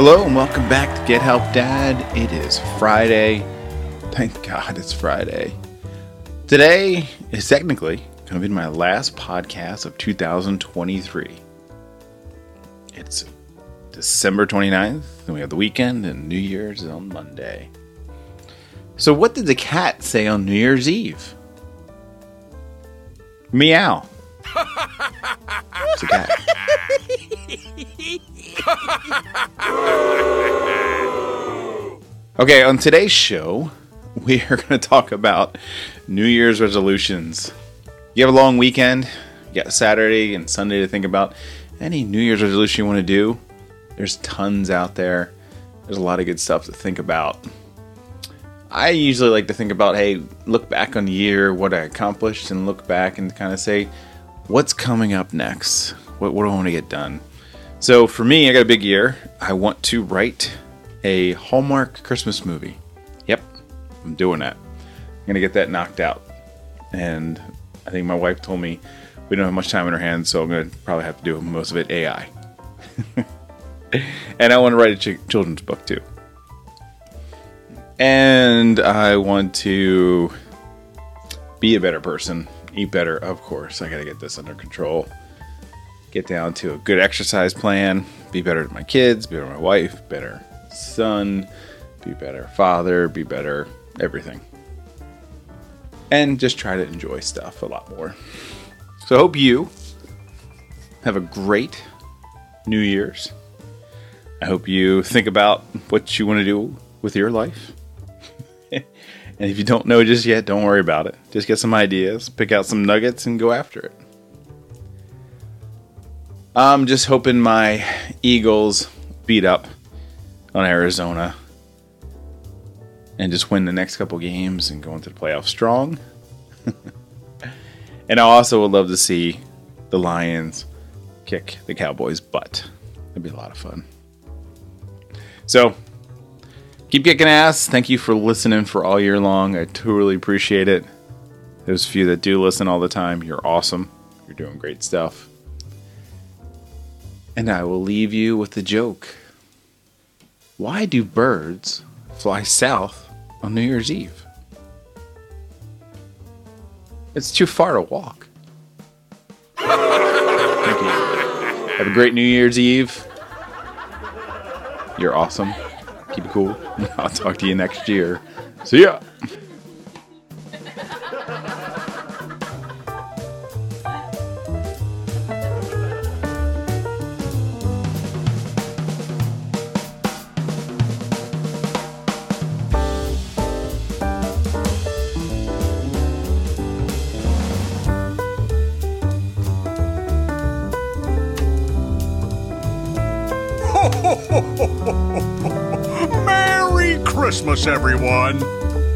Hello and welcome back to Get Help Dad. It is Friday. Thank God it's Friday. Today is technically going to be my last podcast of 2023. It's December 29th, and we have the weekend, and New Year's is on Monday. So what did the cat say on New Year's Eve? Meow. It's a cat. Okay, on today's show, we are going to talk about New Year's resolutions. You have a long weekend, you got Saturday and Sunday to think about. Any New Year's resolution you want to do, there's tons out there. There's a lot of good stuff to think about. I usually like to think about, hey, look back on the year, what I accomplished, and look back and kind of say, what's coming up next? What do I want to get done? So for me, I got a big year. I want to write a Hallmark Christmas movie. Yep, I'm doing that. I'm going to get that knocked out. And I think my wife told me we don't have much time in her hands, so I'm going to probably have to do most of it AI. And I want to write a children's book too. And I want to be a better person, eat better, of course. I got to get this under control. Get down to a good exercise plan, be better to my kids, be better to my wife, better son, be better father, be better everything. And just try to enjoy stuff a lot more. So I hope you have a great New Year's. I hope you think about what you want to do with your life. And if you don't know just yet, don't worry about it. Just get some ideas, pick out some nuggets, and go after it. I'm just hoping my Eagles beat up on Arizona and just win the next couple games and go into the playoffs strong. And I also would love to see the Lions kick the Cowboys' butt. That'd be a lot of fun. So, keep kicking ass. Thank you for listening for all year long. I totally appreciate it. Those few that do listen all the time, you're awesome. You're doing great stuff. And I will leave you with a joke. Why do birds fly south on New Year's Eve? It's too far to walk. Thank you. Have a great New Year's Eve. You're awesome. Keep it cool. I'll talk to you next year. See ya. Merry Christmas, everyone!